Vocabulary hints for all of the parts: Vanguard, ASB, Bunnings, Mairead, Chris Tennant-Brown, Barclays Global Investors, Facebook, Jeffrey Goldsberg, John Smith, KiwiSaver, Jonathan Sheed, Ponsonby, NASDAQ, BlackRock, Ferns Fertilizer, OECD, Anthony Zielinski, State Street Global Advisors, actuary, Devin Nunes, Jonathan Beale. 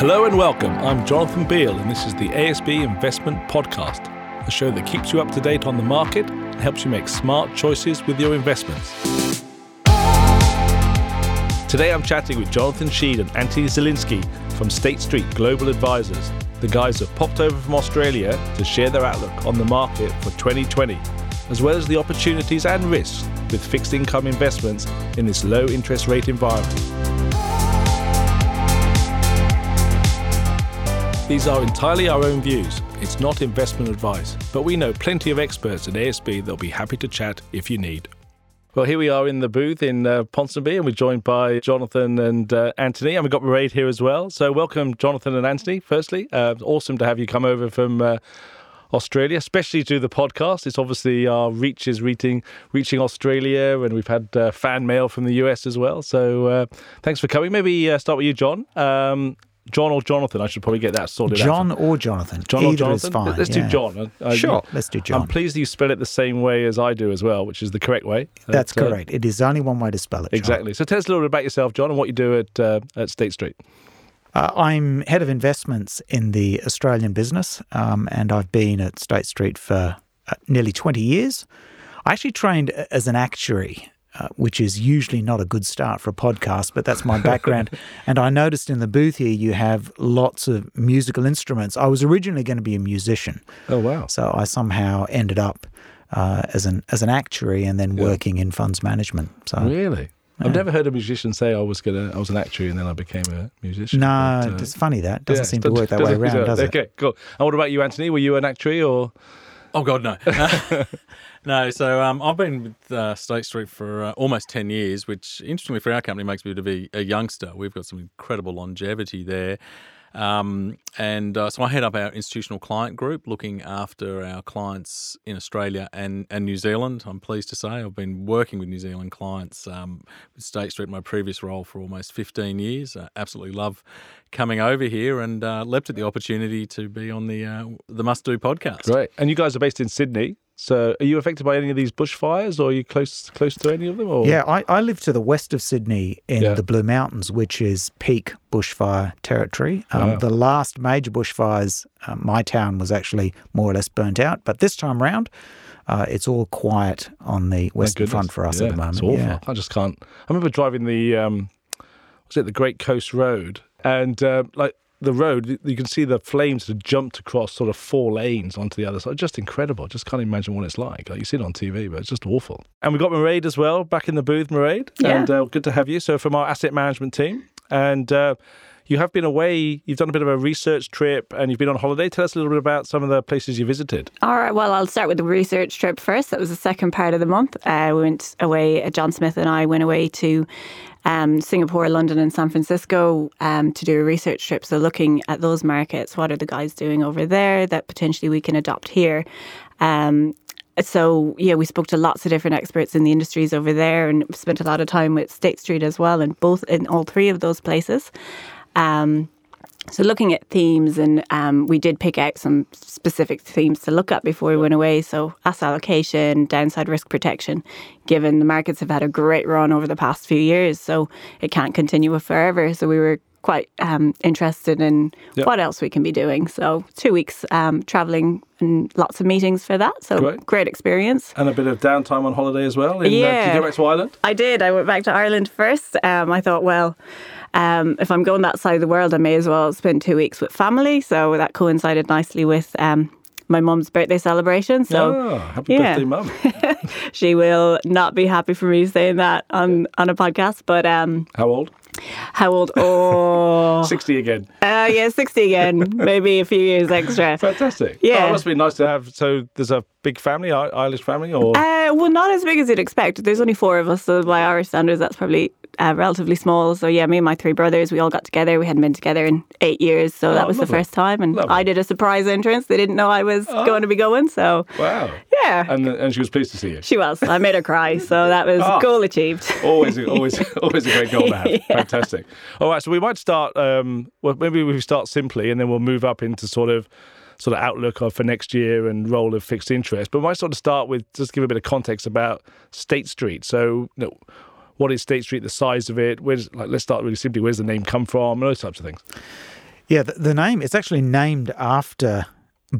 Hello and welcome. I'm Jonathan Beale and this is the ASB Investment Podcast, a show that keeps you up to date on the market and helps you make smart choices with your investments. Today I'm chatting with Jonathan Sheed and Anthony Zielinski from State Street Global Advisors. The guys have popped over from Australia to share their outlook on the market for 2020, as well as the opportunities and risks with fixed income investments in this low interest rate environment. These are entirely our own views. It's not investment advice, but we know plenty of experts at ASB that'll be happy to chat if you need. Well, here we are in the booth in Ponsonby, and we're joined by Jonathan and Anthony, and we've got Mairead here as well. So welcome, Jonathan and Anthony, firstly. Awesome to have you come over from Australia, especially to the podcast. It's obviously our reach is reaching Australia, and we've had fan mail from the US as well. So thanks for coming. Maybe start with you, John. John or Jonathan, I should probably get that sorted out. John or Jonathan. John or Jonathan. Is fine. Let's do John. Sure, let's do John. I'm pleased that you spell it the same way as I do as well, which is the correct way. That's correct. It is only one way to spell it, John. Exactly. So tell us a little bit about yourself, John, and what you do at State Street. I'm head of investments in the Australian business, and I've been at State Street for nearly 20 years. I actually trained as an actuary, which is usually not a good start for a podcast, but that's my background. And I noticed in the booth here you have lots of musical instruments. I was originally going to be a musician. Oh, wow. So I somehow ended up as an actuary and then working in funds management. So really? Yeah. I've never heard a musician say I was an actuary and then I became a musician. No, but, it's funny that. It doesn't seem to work that way around, does it? Okay, cool. And what about you, Anthony? Were you an actuary or...? Oh, God, no. No, so I've been with State Street for almost 10 years, which, interestingly for our company, makes me to be a youngster. We've got some incredible longevity there. So I head up our institutional client group, looking after our clients in Australia and New Zealand. I'm pleased to say I've been working with New Zealand clients with State Street in my previous role for almost 15 years. I absolutely love coming over here and leapt at the opportunity to be on the Must Do podcast. Great. And you guys are based in Sydney. So are you affected by any of these bushfires or are you close to any of them? Or? Yeah, I live to the west of Sydney in the Blue Mountains, which is peak bushfire territory. Wow. The last major bushfires, my town was actually more or less burnt out. But this time round, it's all quiet on the western front for us at the moment. It's awful. Yeah. I just can't. I remember driving the Great Coast Road and the road, you can see the flames had jumped across sort of 4 lanes onto the other side. Just incredible. Just can't imagine what it's like. Like you see it on TV, but it's just awful. And we've got Mairead as well, back in the booth, Mairead. Yeah. And good to have you. So from our asset management team. And you have been away, you've done a bit of a research trip and you've been on holiday. Tell us a little bit about some of the places you visited. All right, well, I'll start with the research trip first. That was the second part of the month. We went away, John Smith and I went away to Singapore, London and San Francisco to do a research trip. So looking at those markets, what are the guys doing over there that potentially we can adopt here? So, yeah, we spoke to lots of different experts in the industries over there and spent a lot of time with State Street as well in all three of those places. So looking at themes and we did pick out some specific themes to look at before we went away. So asset allocation, downside risk protection, given the markets have had a great run over the past few years. So it can't continue forever. So we were quite interested in what else we can be doing. So 2 weeks travelling and lots of meetings for that. So great experience. And a bit of downtime on holiday as well. Did you go back to Ireland? I did. I went back to Ireland first. I thought, if I'm going that side of the world, I may as well spend 2 weeks with family. So that coincided nicely with my mum's birthday celebration. So happy birthday, mum. She will not be happy for me saying that on a podcast. But how old? How old? Oh, 60 again. 60 again. Maybe a few years extra. Fantastic. Yeah, it must be nice to have. So there's a big family, Irish family, or not as big as you'd expect. There's only 4 of us, so by Irish standards, that's probably relatively small. So yeah, me and my 3 brothers, we all got together. We hadn't been together in 8 years, so that was lovely. The first time. And lovely. I did a surprise entrance. They didn't know I was going to be going. So wow. Yeah. And she was pleased to see you. She was. I made her cry. So that was goal achieved. Always a great goal to have. Fantastic. All right, so we might start, maybe we start simply and then we'll move up into sort of outlook for next year and role of fixed interest. But we might sort of start with, just give a bit of context about State Street. So what is State Street, the size of it? Let's start really simply, where's the name come from? And those types of things. Yeah, the name, it's actually named after,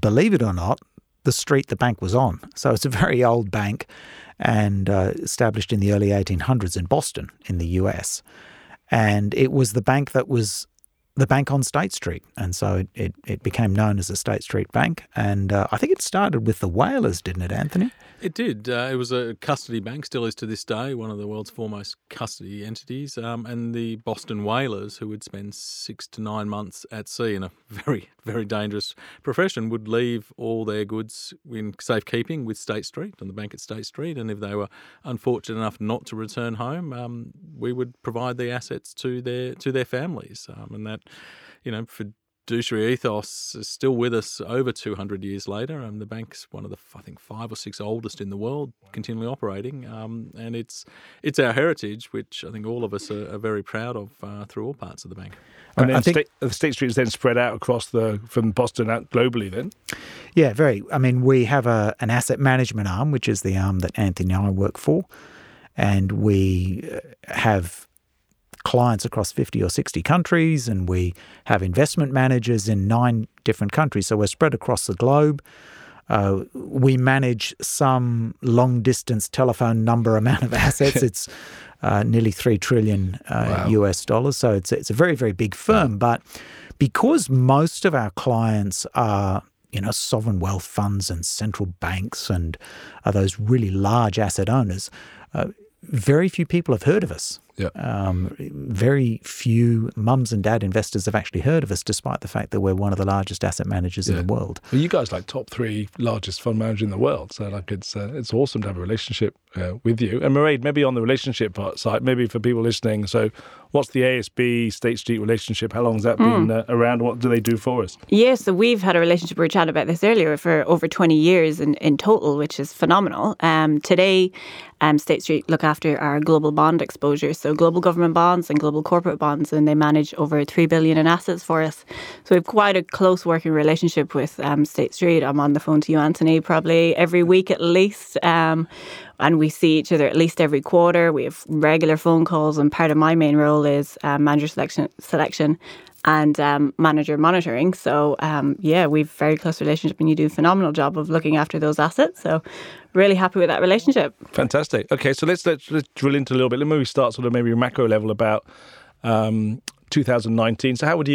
believe it or not, the street the bank was on. So it's a very old bank and established in the early 1800s in Boston in the US. And it was the bank that was the bank on State Street. And so it became known as a State Street bank. And I think it started with the whalers, didn't it, Anthony? It did. It was a custody bank, still is to this day, one of the world's foremost custody entities. And the Boston whalers, who would spend 6 to 9 months at sea in a very, very dangerous profession, would leave all their goods in safekeeping with State Street and the bank at State Street. And if they were unfortunate enough not to return home, we would provide the assets to their families. And that, you know, fiduciary ethos is still with us over 200 years later. The bank's one of the, I think, 5 or 6 oldest in the world, continually operating. And it's our heritage, which I think all of us are very proud of through all parts of the bank. And then State Street is then spread out across from Boston out globally then? Yeah, very. I mean, we have an asset management arm, which is the arm that Anthony and I work for. And we have clients across 50 or 60 countries, and we have investment managers in 9 different countries. So we're spread across the globe. We manage some long-distance telephone number amount of assets. It's nearly $3 trillion wow. US dollars. So it's a very, very big firm. Wow. But because most of our clients are, you know, sovereign wealth funds and central banks and are those really large asset owners, very few people have heard of us. Yep. Very few mums and dad investors have actually heard of us, despite the fact that we're one of the largest asset managers in the world. Well, you guys are like top 3 largest fund manager in the world. So like it's awesome to have a relationship with you. And Mairead, maybe on the relationship side, maybe for people listening, so what's the ASB State Street relationship? How long has that been around? What do they do for us? Yeah, so we've had a relationship, we were chatting about this earlier, for over 20 years in total, which is phenomenal. Today, State Street look after our global bond exposure, so global government bonds and global corporate bonds, and they manage over $3 billion in assets for us. So we have quite a close working relationship with State Street. I'm on the phone to you, Anthony, probably every week at least. And we see each other at least every quarter. We have regular phone calls, and part of my main role is manager selection and manager monitoring. So, we have a very close relationship, and you do a phenomenal job of looking after those assets. So really happy with that relationship. Fantastic. Okay, so let's drill into a little bit. Let me start sort of maybe macro level about 2019. So how would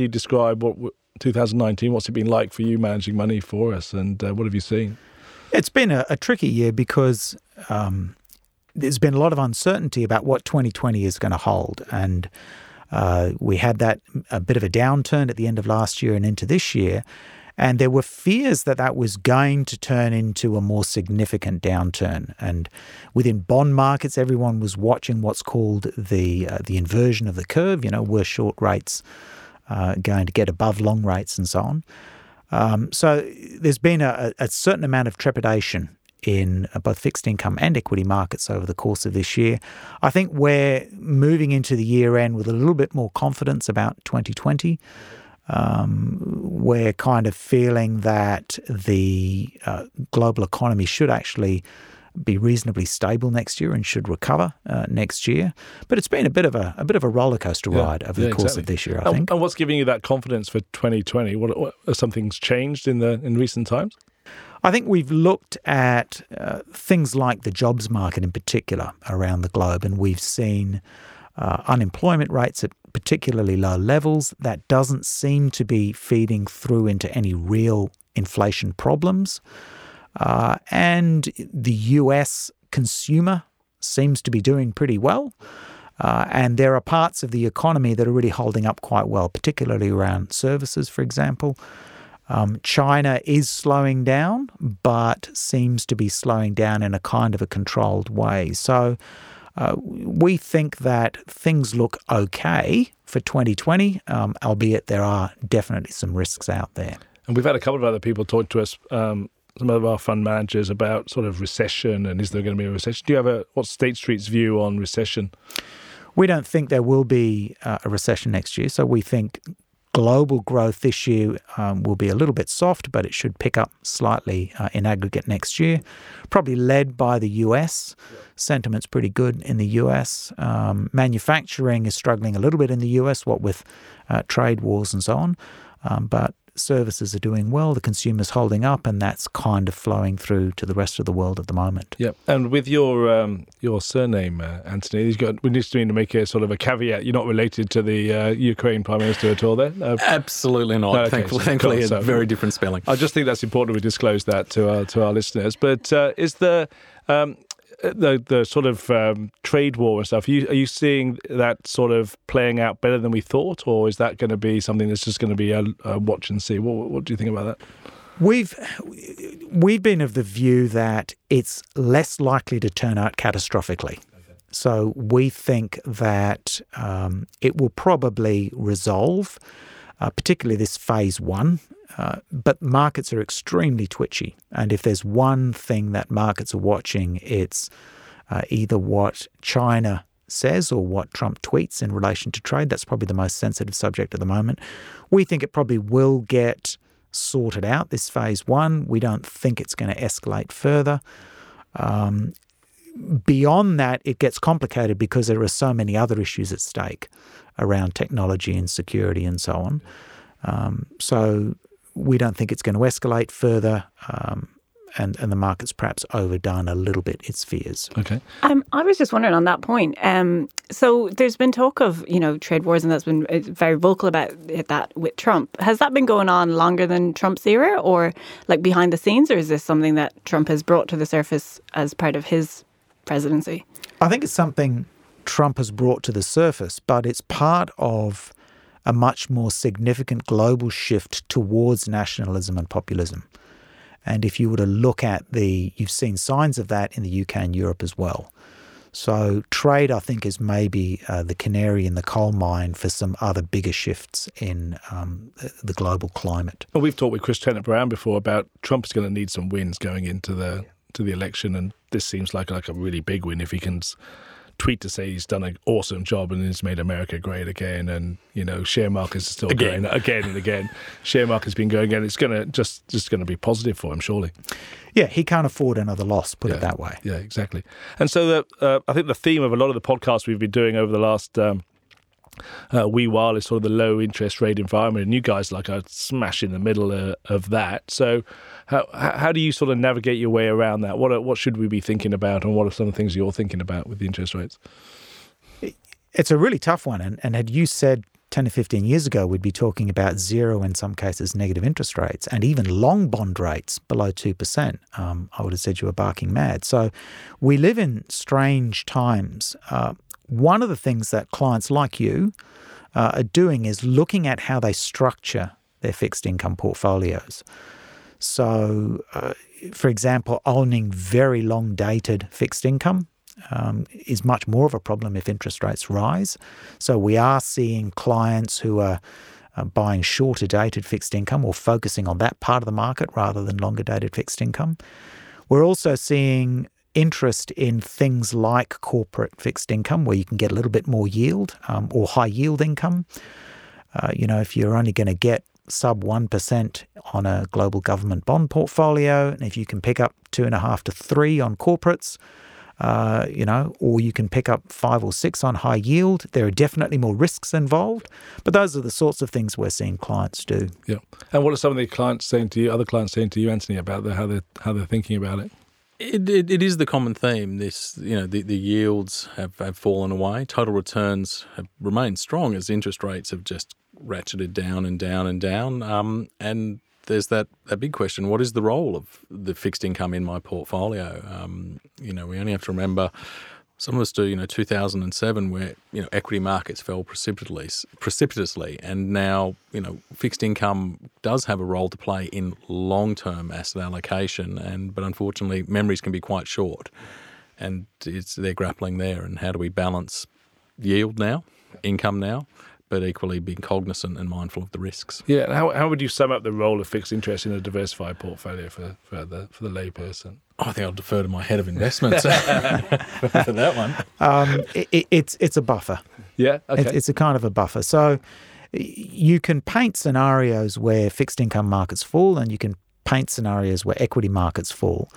you describe what 2019, what's it been like for you managing money for us, and what have you seen? It's been a tricky year because there's been a lot of uncertainty about what 2020 is going to hold. And we had that a bit of a downturn at the end of last year and into this year. And there were fears that was going to turn into a more significant downturn. And within bond markets, everyone was watching what's called the inversion of the curve. You know, were short rates going to get above long rates and so on? So there's been a certain amount of trepidation in both fixed income and equity markets over the course of this year. I think we're moving into the year end with a little bit more confidence about 2020. We're kind of feeling that the global economy should actually be reasonably stable next year and should recover next year. But it's been a bit of a roller coaster ride over the course of this year, I think. And what's giving you that confidence for 2020? What something's changed in recent times? I think we've looked at things like the jobs market in particular around the globe, and we've seen unemployment rates at particularly low levels. That doesn't seem to be feeding through into any real inflation problems. And the US consumer seems to be doing pretty well. And there are parts of the economy that are really holding up quite well, particularly around services, for example. China is slowing down, but seems to be slowing down in a kind of a controlled way. So we think that things look okay for 2020, albeit there are definitely some risks out there. And we've had a couple of other people talk to us, some of our fund managers, about sort of recession and is there going to be a recession? Do you have what's State Street's view on recession? We don't think there will be a recession next year. So we think global growth this year will be a little bit soft, but it should pick up slightly in aggregate next year, probably led by the US. Sentiment's pretty good in the US. Manufacturing is struggling a little bit in the US, what with trade wars and so on. But services are doing well, the consumer's holding up, and that's kind of flowing through to the rest of the world at the moment. Yep. And with your surname, Anthony, we just need to make a sort of a caveat. You're not related to the Ukraine Prime Minister at all there? Absolutely not. No, okay. Thankfully, it's a very different spelling. I just think that's important we disclose that to our listeners. But is the sort of trade war and stuff, are you seeing that sort of playing out better than we thought, or is that going to be something that's just going to be a watch and see? What do you think about that? We've been of the view that it's less likely to turn out catastrophically. Okay. So we think that it will probably resolve, particularly this phase one. But markets are extremely twitchy. And if there's one thing that markets are watching, it's either what China says or what Trump tweets in relation to trade. That's probably the most sensitive subject at the moment. We think it probably will get sorted out, this phase one. We don't think it's going to escalate further. Beyond that, it gets complicated because there are so many other issues at stake around technology and security and so on. So we don't think it's going to escalate further, and the market's perhaps overdone a little bit its fears. Okay. I was just wondering on that point. So there's been talk of, trade wars, and that's been very vocal about that with Trump. Has that been going on longer than Trump's era, or like behind the scenes, or is this something that Trump has brought to the surface as part of his presidency? I think it's something Trump has brought to the surface, but it's part of a much more significant global shift towards nationalism and populism. And if you were to look at you've seen signs of that in the UK and Europe as well. So trade, I think, is maybe the canary in the coal mine for some other bigger shifts in the global climate. Well, we've talked with Chris Tennant-Brown before about Trump's going to need some wins going into the election, and this seems like a really big win if he can tweet to say he's done an awesome job and he's made America great again, and share markets are still going again and again. Share market's been going again. It's gonna just gonna be positive for him, surely. Yeah, he can't afford another loss. Put it that way. Yeah, exactly. And so I think the theme of a lot of the podcasts we've been doing over the last wee while is sort of the low interest rate environment, and you guys are smash in the middle of that. So how do you sort of navigate your way around that? What should we be thinking about, and what are some of the things you're thinking about with the interest rates? It's a really tough one, and had you said 10 or 15 years ago we'd be talking about zero, in some cases negative interest rates, and even long bond rates below 2%, I would have said you were barking mad. So we live in strange times. One of the things that clients like you are doing is looking at how they structure their fixed income portfolios. So, for example, owning very long dated fixed income is much more of a problem if interest rates rise. So we are seeing clients who are buying shorter dated fixed income or focusing on that part of the market rather than longer dated fixed income. We're also seeing interest in things like corporate fixed income, where you can get a little bit more yield, or high yield income. If you're only going to get sub 1% on a global government bond portfolio, and if you can pick up 2.5 to 3 on corporates, or you can pick up 5 or 6 on high yield, there are definitely more risks involved. But those are the sorts of things we're seeing clients do. Yeah. And what are some of the clients saying to you? Other clients saying to you, Anthony, about how they're thinking about it? It is the common theme. This, the yields have fallen away. Total returns have remained strong as interest rates have just ratcheted down and down and down. And there's that big question: what is the role of the fixed income in my portfolio? We only have to remember, some of us do, 2007, where equity markets fell precipitously, and now fixed income does have a role to play in long-term asset allocation, but unfortunately memories can be quite short, and they're grappling there. And how do we balance yield now, income now, but equally being cognizant and mindful of the risks? Yeah. How would you sum up the role of fixed interest in a diversified portfolio for the layperson? I think I'll defer to my head of investments for that one. It's a buffer. Yeah, okay. It's a kind of a buffer. So you can paint scenarios where fixed income markets fall, and you can paint scenarios where equity markets fall.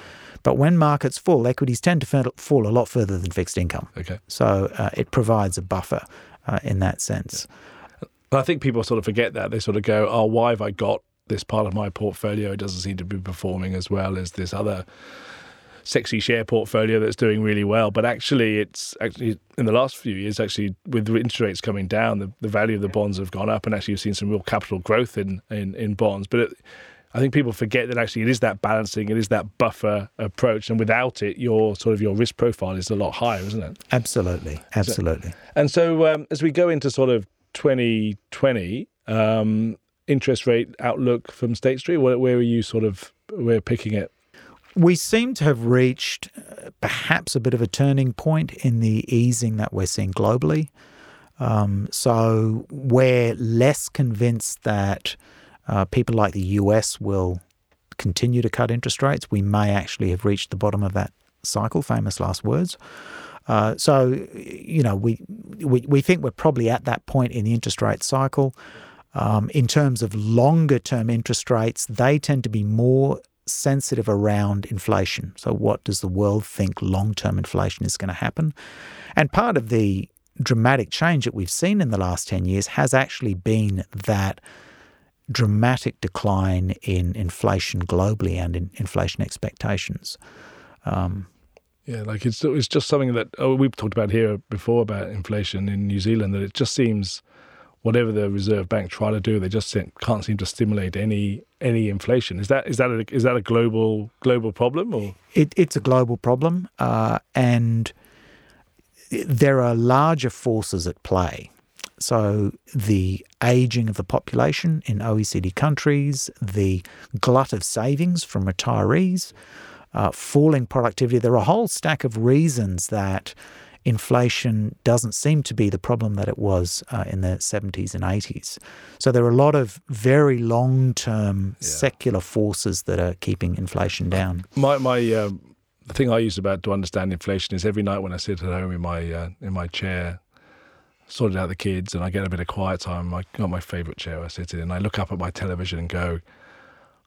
But when markets fall, equities tend to fall a lot further than fixed income. Okay. So it provides a buffer in that sense. Yeah. I think people sort of forget that. They sort of go, oh, why have I got this part of my portfolio? It doesn't seem to be performing as well as this other sexy share portfolio that's doing really well. But actually, it's actually in the last few years, actually, with interest rates coming down, the value of the bonds have gone up, and actually you've seen some real capital growth in bonds. But I think people forget that actually it is that balancing, it is that buffer approach, and without it, your sort of your risk profile is a lot higher, isn't it? Absolutely. So as we go into sort of 2020, interest rate outlook from State Street, where are you picking it? We seem to have reached perhaps a bit of a turning point in the easing that we're seeing globally. So we're less convinced that people like the US will continue to cut interest rates. We may actually have reached the bottom of that cycle, famous last words. We think we're probably at that point in the interest rate cycle. In terms of longer-term interest rates, they tend to be more sensitive around inflation. So what does the world think long-term inflation is going to happen? And part of the dramatic change that we've seen in the last 10 years has actually been that dramatic decline in inflation globally and in inflation expectations. It's just something that we've talked about here before about inflation in New Zealand, that it just seems whatever the Reserve Bank try to do, they just can't seem to stimulate any inflation. Is that a global problem? Or it's a global problem, and there are larger forces at play. So the ageing of the population in OECD countries, the glut of savings from retirees, falling productivity. There are a whole stack of reasons that inflation doesn't seem to be the problem that it was in the 70s and 80s. So there are a lot of very long-term secular forces that are keeping inflation down. The thing I use about to understand inflation is every night when I sit at home in my chair, sorting out the kids, and I get a bit of quiet time, I got my favourite chair I sit in, and I look up at my television and go,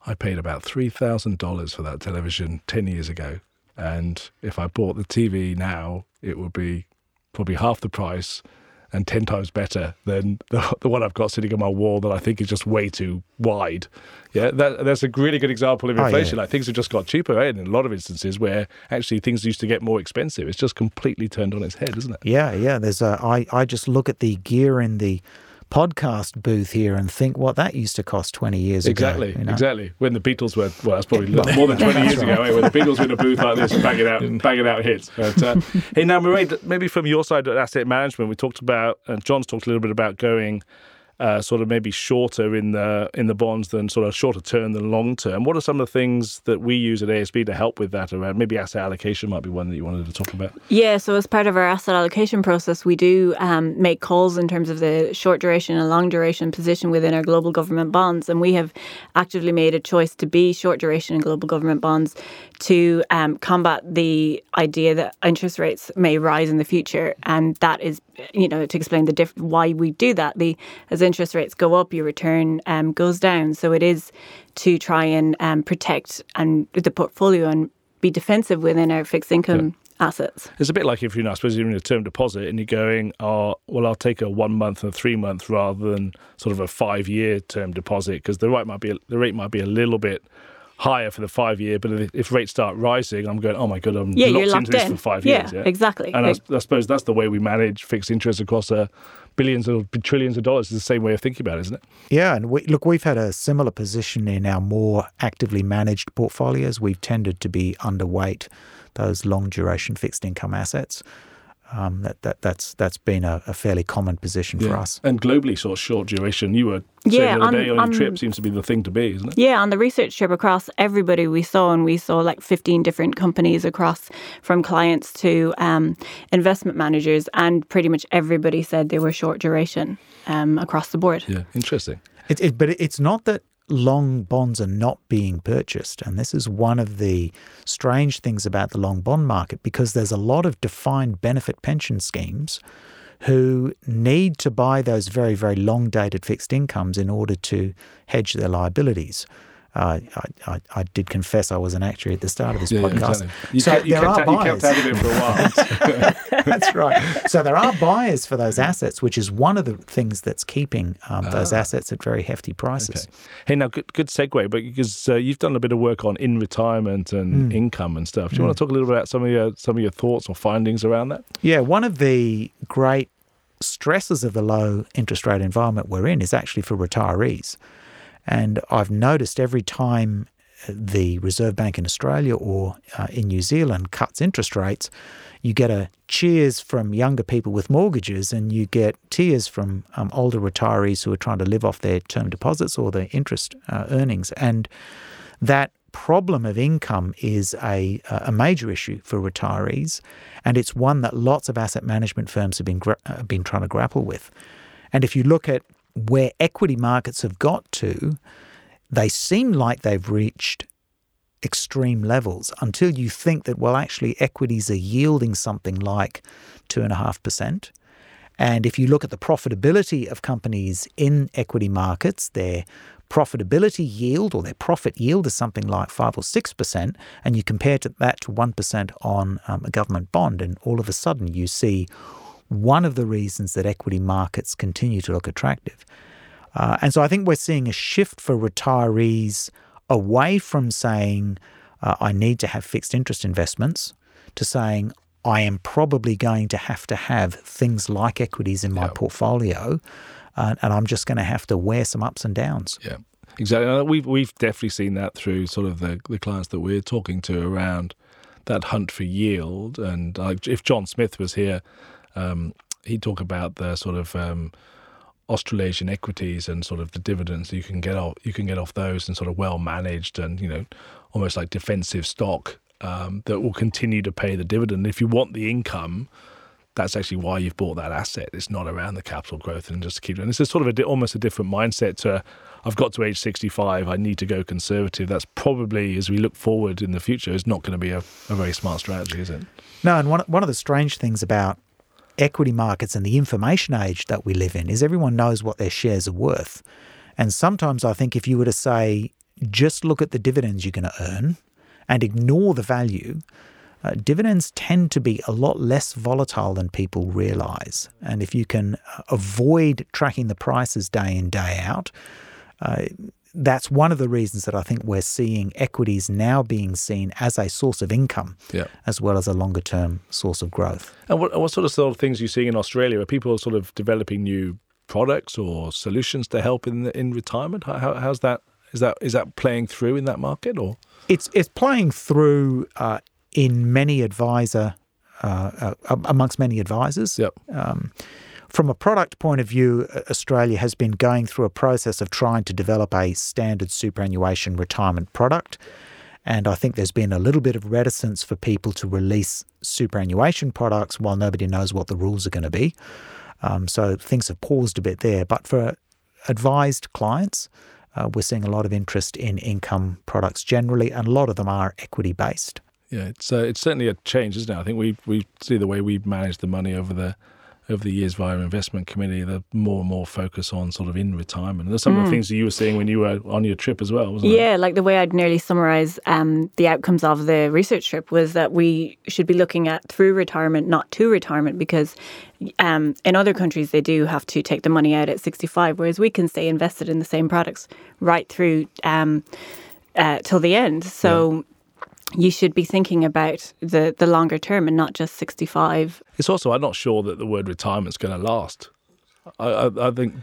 I paid about $3,000 for that television 10 years ago. And if I bought the TV now, it would be probably half the price and 10 times better than the one I've got sitting on my wall that I think is just way too wide. Yeah, that's a really good example of inflation. Like things have just got cheaper, right? In a lot of instances where actually things used to get more expensive. It's just completely turned on its head, isn't it? Yeah. I just look at the gear in the podcast booth here and think what that used to cost 20 years ago. Exactly. When the Beatles were, well, that's probably more than 20 years ago, when the Beatles were in a booth like this and banging out hits. But, hey, now, Mairead, maybe from your side at asset management, we talked about, and John's talked a little bit about going sort of maybe shorter in the bonds than sort of shorter term than long term. What are some of the things that we use at ASB to help with that around? Maybe asset allocation might be one that you wanted to talk about. Yeah, so as part of our asset allocation process, we do make calls in terms of the short duration and long duration position within our global government bonds. And we have actively made a choice to be short duration in global government bonds to combat the idea that interest rates may rise in the future. And that is, to explain why we do that. As interest rates go up, your return goes down. So it is to try and protect and the portfolio and be defensive within our fixed income assets. It's a bit like if you're in a term deposit and you're going, I'll take a 1 month and 3 month rather than sort of a 5 year term deposit because the rate might be a little bit higher for the 5 year, but if rates start rising, I'm going, oh my God, I'm locked into this for 5 years. Yeah, exactly. And I suppose that's the way we manage fixed interest across billions or trillions of dollars. It's the same way of thinking about it, isn't it? Yeah, and we've had a similar position in our more actively managed portfolios. We've tended to be underweight those long duration fixed income assets. That's been a fairly common position for us. And globally, sort of short duration, you were saying the other day on your trip seems to be the thing to be, isn't it? Yeah, on the research trip across everybody we saw like 15 different companies across from clients to investment managers, and pretty much everybody said they were short duration across the board. Yeah, interesting. But it's not that long bonds are not being purchased. And this is one of the strange things about the long bond market, because there's a lot of defined benefit pension schemes who need to buy those very, very long-dated fixed incomes in order to hedge their liabilities. I did confess I was an actuary at the start of this podcast. Exactly. You kept out of it for a while. That's right. So there are buyers for those assets, which is one of the things that's keeping those assets at very hefty prices. Okay. Hey, now, good segue, but because you've done a bit of work on in retirement and income and stuff. Do you want to talk a little bit about some of your thoughts or findings around that? Yeah, one of the great stresses of the low interest rate environment we're in is actually for retirees. And I've noticed every time the Reserve Bank in Australia or in New Zealand cuts interest rates, you get a cheers from younger people with mortgages and you get tears from older retirees who are trying to live off their term deposits or their interest earnings. And that problem of income is a major issue for retirees, and it's one that lots of asset management firms have been trying to grapple with. And if you look at where equity markets have got to, they seem like they've reached extreme levels until you think that, well, actually equities are yielding something like 2.5%. And if you look at the profitability of companies in equity markets, their profitability yield or their profit yield is something like 5 or 6%. And you compare that to 1% on a government bond, and all of a sudden you see one of the reasons that equity markets continue to look attractive. And so I think we're seeing a shift for retirees away from saying, I need to have fixed interest investments, to saying, I am probably going to have things like equities in my portfolio, and I'm just going to have to wear some ups and downs. Yeah, exactly. We've definitely seen that through sort of the clients that we're talking to around that hunt for yield. And if John Smith was here, he'd talk about the sort of Australasian equities and sort of the dividends you can get off those, and sort of well managed and, you know, almost like defensive stock that will continue to pay the dividend. If you want the income, that's actually why you've bought that asset. It's not around the capital growth and just keep it. And it's a sort of almost a different mindset to, I've got to age 65, I need to go conservative. That's probably, as we look forward in the future, is not going to be a very smart strategy, is it? No, and one of the strange things about equity markets and the information age that we live in is everyone knows what their shares are worth. And sometimes I think if you were to say, just look at the dividends you're going to earn and ignore the value, dividends tend to be a lot less volatile than people realize. And if you can avoid tracking the prices day in, day out, that's one of the reasons that I think we're seeing equities now being seen as a source of income as well as a longer-term source of growth. And what sort of things are you seeing in Australia? Are people sort of developing new products or solutions to help in retirement? How's that? Is that playing through in that market? Or it's playing through in many amongst many advisors. Yep. From a product point of view, Australia has been going through a process of trying to develop a standard superannuation retirement product. And I think there's been a little bit of reticence for people to release superannuation products while nobody knows what the rules are going to be. So things have paused a bit there. But for advised clients, we're seeing a lot of interest in income products generally, and a lot of them are equity-based. Yeah, it's certainly a change, isn't it? I think we see the way we've managed the money over the years via investment committee, the more and more focus on sort of in retirement. There's some of the things that you were seeing when you were on your trip as well, wasn't it? Yeah, like the way I'd nearly summarise the outcomes of the research trip was that we should be looking at through retirement, not to retirement, because in other countries they do have to take the money out at 65, whereas we can stay invested in the same products right through till the end. So. Yeah. You should be thinking about the longer term and not just 65. It's also, I'm not sure that the word retirement's going to last. I think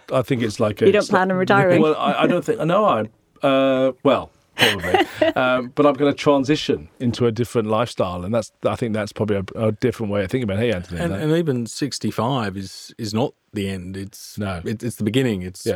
it's like you don't plan on retiring. Well, I don't think. No, well, probably. But I'm going to transition into a different lifestyle, and I think that's probably a different way of thinking about it. Hey, Anthony, and even 65 is not the end. It's the beginning. It's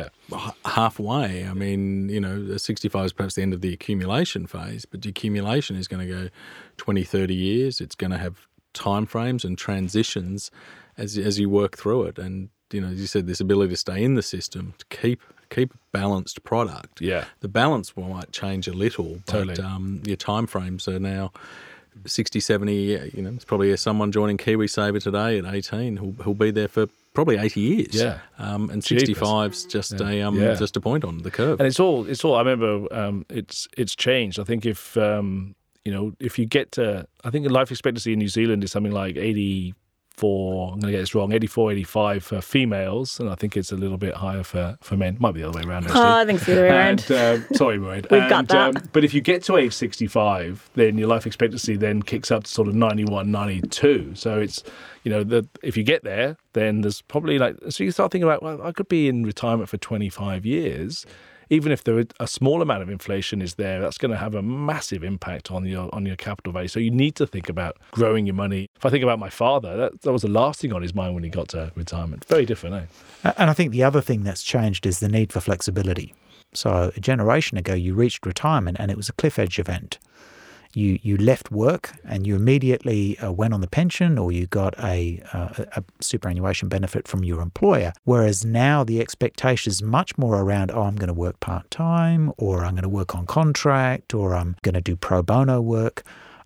halfway. I mean, you know, 65 is perhaps the end of the accumulation phase, but the accumulation is going to go 20, 30 years. It's going to have timeframes and transitions as you work through it. And, you know, as you said, this ability to stay in the system, to keep a balanced product. Yeah. The balance might change a little, but totally. Your timeframes are now 60, 70, you know, there's probably someone joining KiwiSaver today at 18 who'll be there for probably 80 years. Yeah. And 65's just just a point on the curve. And it's all I remember it's changed. I think if you get to, I think life expectancy in New Zealand is something like 84, I'm going to get this wrong, 84, 85 for females, and I think it's a little bit higher for men. Might be the other way around, actually. Oh, I think it's the other way around. Sorry, Mairead. We've got that. But if you get to age 65, then your life expectancy then kicks up to sort of 91, 92. So it's, if you get there, then there's probably so you start thinking about, well, I could be in retirement for 25 years. Even if there a small amount of inflation is there, that's going to have a massive impact on your capital base. So you need to think about growing your money. If I think about my father, that was the last thing on his mind when he got to retirement. Very different, eh? And I think the other thing that's changed is the need for flexibility. So a generation ago, you reached retirement and it was a cliff edge event. You left work and you immediately went on the pension, or you got a superannuation benefit from your employer. Whereas now the expectation is much more around, I'm going to work part-time, or I'm going to work on contract, or I'm going to do pro bono work.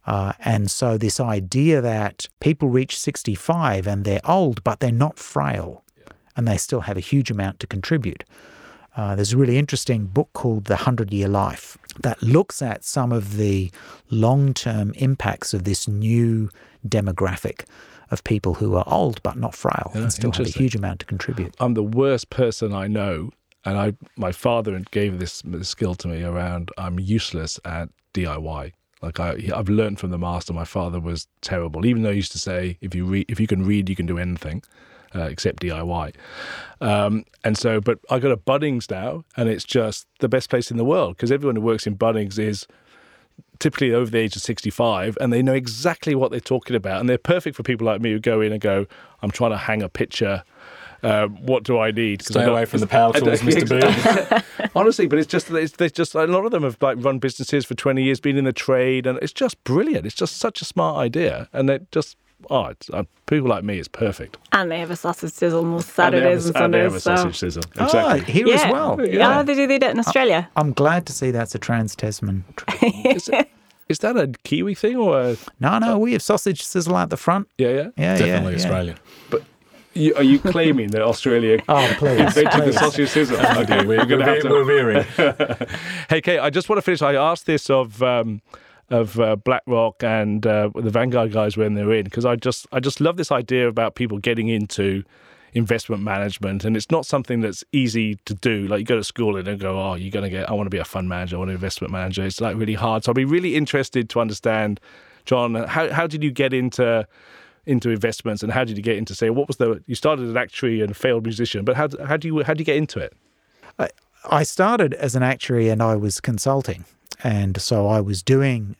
And so this idea that people reach 65 and they're old, but they're not frail, and they still have a huge amount to contribute. There's a really interesting book called The 100-Year Life that looks at some of the long-term impacts of this new demographic of people who are old but not frail and still have a huge amount to contribute. I'm the worst person I know, and my father gave this skill to me around, I'm useless at DIY. Like I've learned from the master. My father was terrible, even though he used to say, if you can read, you can do anything. Except DIY. But I go to Bunnings now, and it's just the best place in the world, because everyone who works in Bunnings is typically over the age of 65, and they know exactly what they're talking about. And they're perfect for people like me who go in and go, I'm trying to hang a picture. What do I need? Stay away from the power tools, Mr. Boone. Honestly, but there's just a lot of them have run businesses for 20 years, been in the trade, and it's just brilliant. It's just such a smart idea, and it just... people like me, it's perfect. And they have a sausage sizzle on Saturdays and Sundays. And they have a sausage sizzle. Exactly. Oh, here as well. Yeah. Oh, they do that in Australia. I'm glad to see that's a trans-Tasman. Is that a Kiwi thing or a... No, we have sausage sizzle at the front. Yeah. Definitely Australian. But... Are you claiming that Australia invented the sausage sizzle? Okay, we're veering. Hey, Kate, I just want to finish. I asked this of BlackRock and the Vanguard guys when they're in, because I just love this idea about people getting into investment management, and it's not something that's easy to do. Like, you go to school and they go, I want to be a fund manager, I want an investment manager. It's like really hard. So I'd be really interested to understand, John, how did you get into investments, and how did you get into, say, you started an actuary and a failed musician, but how do you get into it? I started as an actuary and I was consulting. And so I was doing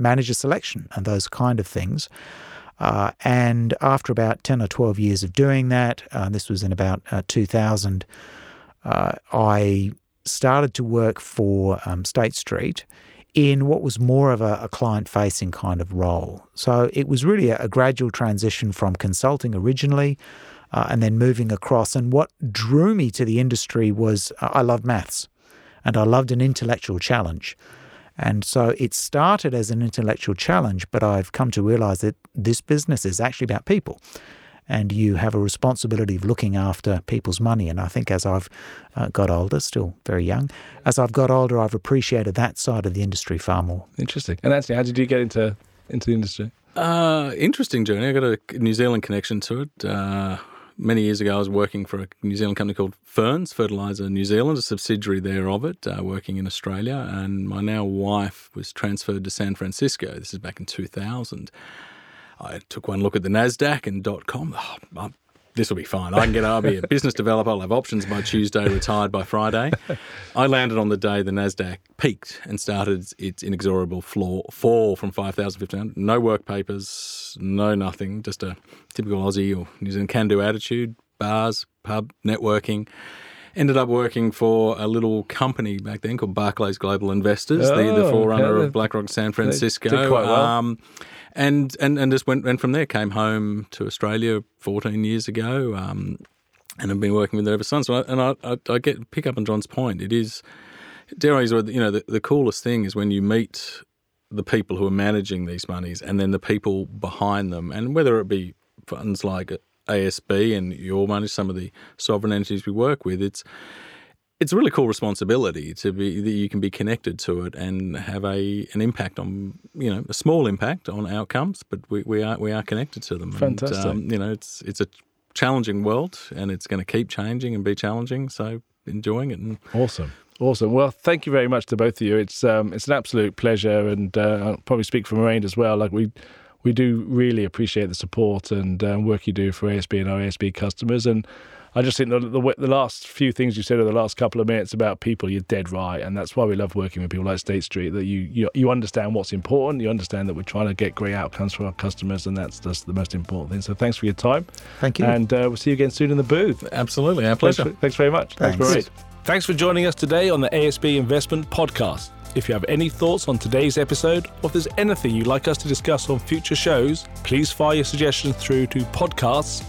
manager selection and those kind of things. And after about 10 or 12 years of doing that, this was in about 2000, I started to work for State Street in what was more of a client-facing kind of role. So it was really a gradual transition from consulting originally and then moving across. And what drew me to the industry was I loved maths. And I loved an intellectual challenge. And so it started as an intellectual challenge, but I've come to realize that this business is actually about people. And you have a responsibility of looking after people's money. And I think as I've got older, still very young, as I've got older, I've appreciated that side of the industry far more. Interesting. And Anthony, how did you get into the industry? Interesting journey. I got a New Zealand connection to it. Many years ago, I was working for a New Zealand company called Ferns Fertilizer New Zealand, a subsidiary there of it, working in Australia. And my now wife was transferred to San Francisco. This is back in 2000. I took one look at the NASDAQ and .com. This will be fine. I'll be a business developer. I'll have options by Tuesday, retired by Friday. I landed on the day the NASDAQ peaked and started its inexorable fall from 5,000 to 1,500. No work papers, no nothing, just a typical Aussie or New Zealand can-do attitude, bars, pub, networking. Ended up working for a little company back then called Barclays Global Investors, the forerunner of BlackRock San Francisco. Did quite well. And just went from there, came home to Australia 14 years ago and have been working with it ever since. I pick up on John's point. It is, dare I use the word, the coolest thing is when you meet the people who are managing these monies and then the people behind them, and whether it be funds like ASB and your money, some of the sovereign entities we work with, it's a really cool responsibility to be that you can be connected to it and have an impact on, you know, a small impact on outcomes, but we are connected to them. Fantastic. And, you know, it's a challenging world, and it's going to keep changing and be challenging. So enjoying it. And Awesome. Well, thank you very much to both of you. It's an absolute pleasure, and I'll probably speak for Mairead as well. Like we do really appreciate the support and work you do for ASB and our ASB customers. And I just think the last few things you said over the last couple of minutes about people, you're dead right. And that's why we love working with people like State Street, that you understand what's important, you understand that we're trying to get great outcomes for our customers, and that's just the most important thing. So thanks for your time. Thank you. And we'll see you again soon in the booth. Absolutely. Our pleasure. Thanks very much. Thanks. Thanks for joining us today on the ASB Investment Podcast. If you have any thoughts on today's episode, or if there's anything you'd like us to discuss on future shows, please fire your suggestions through to podcasts@asb.co.nz.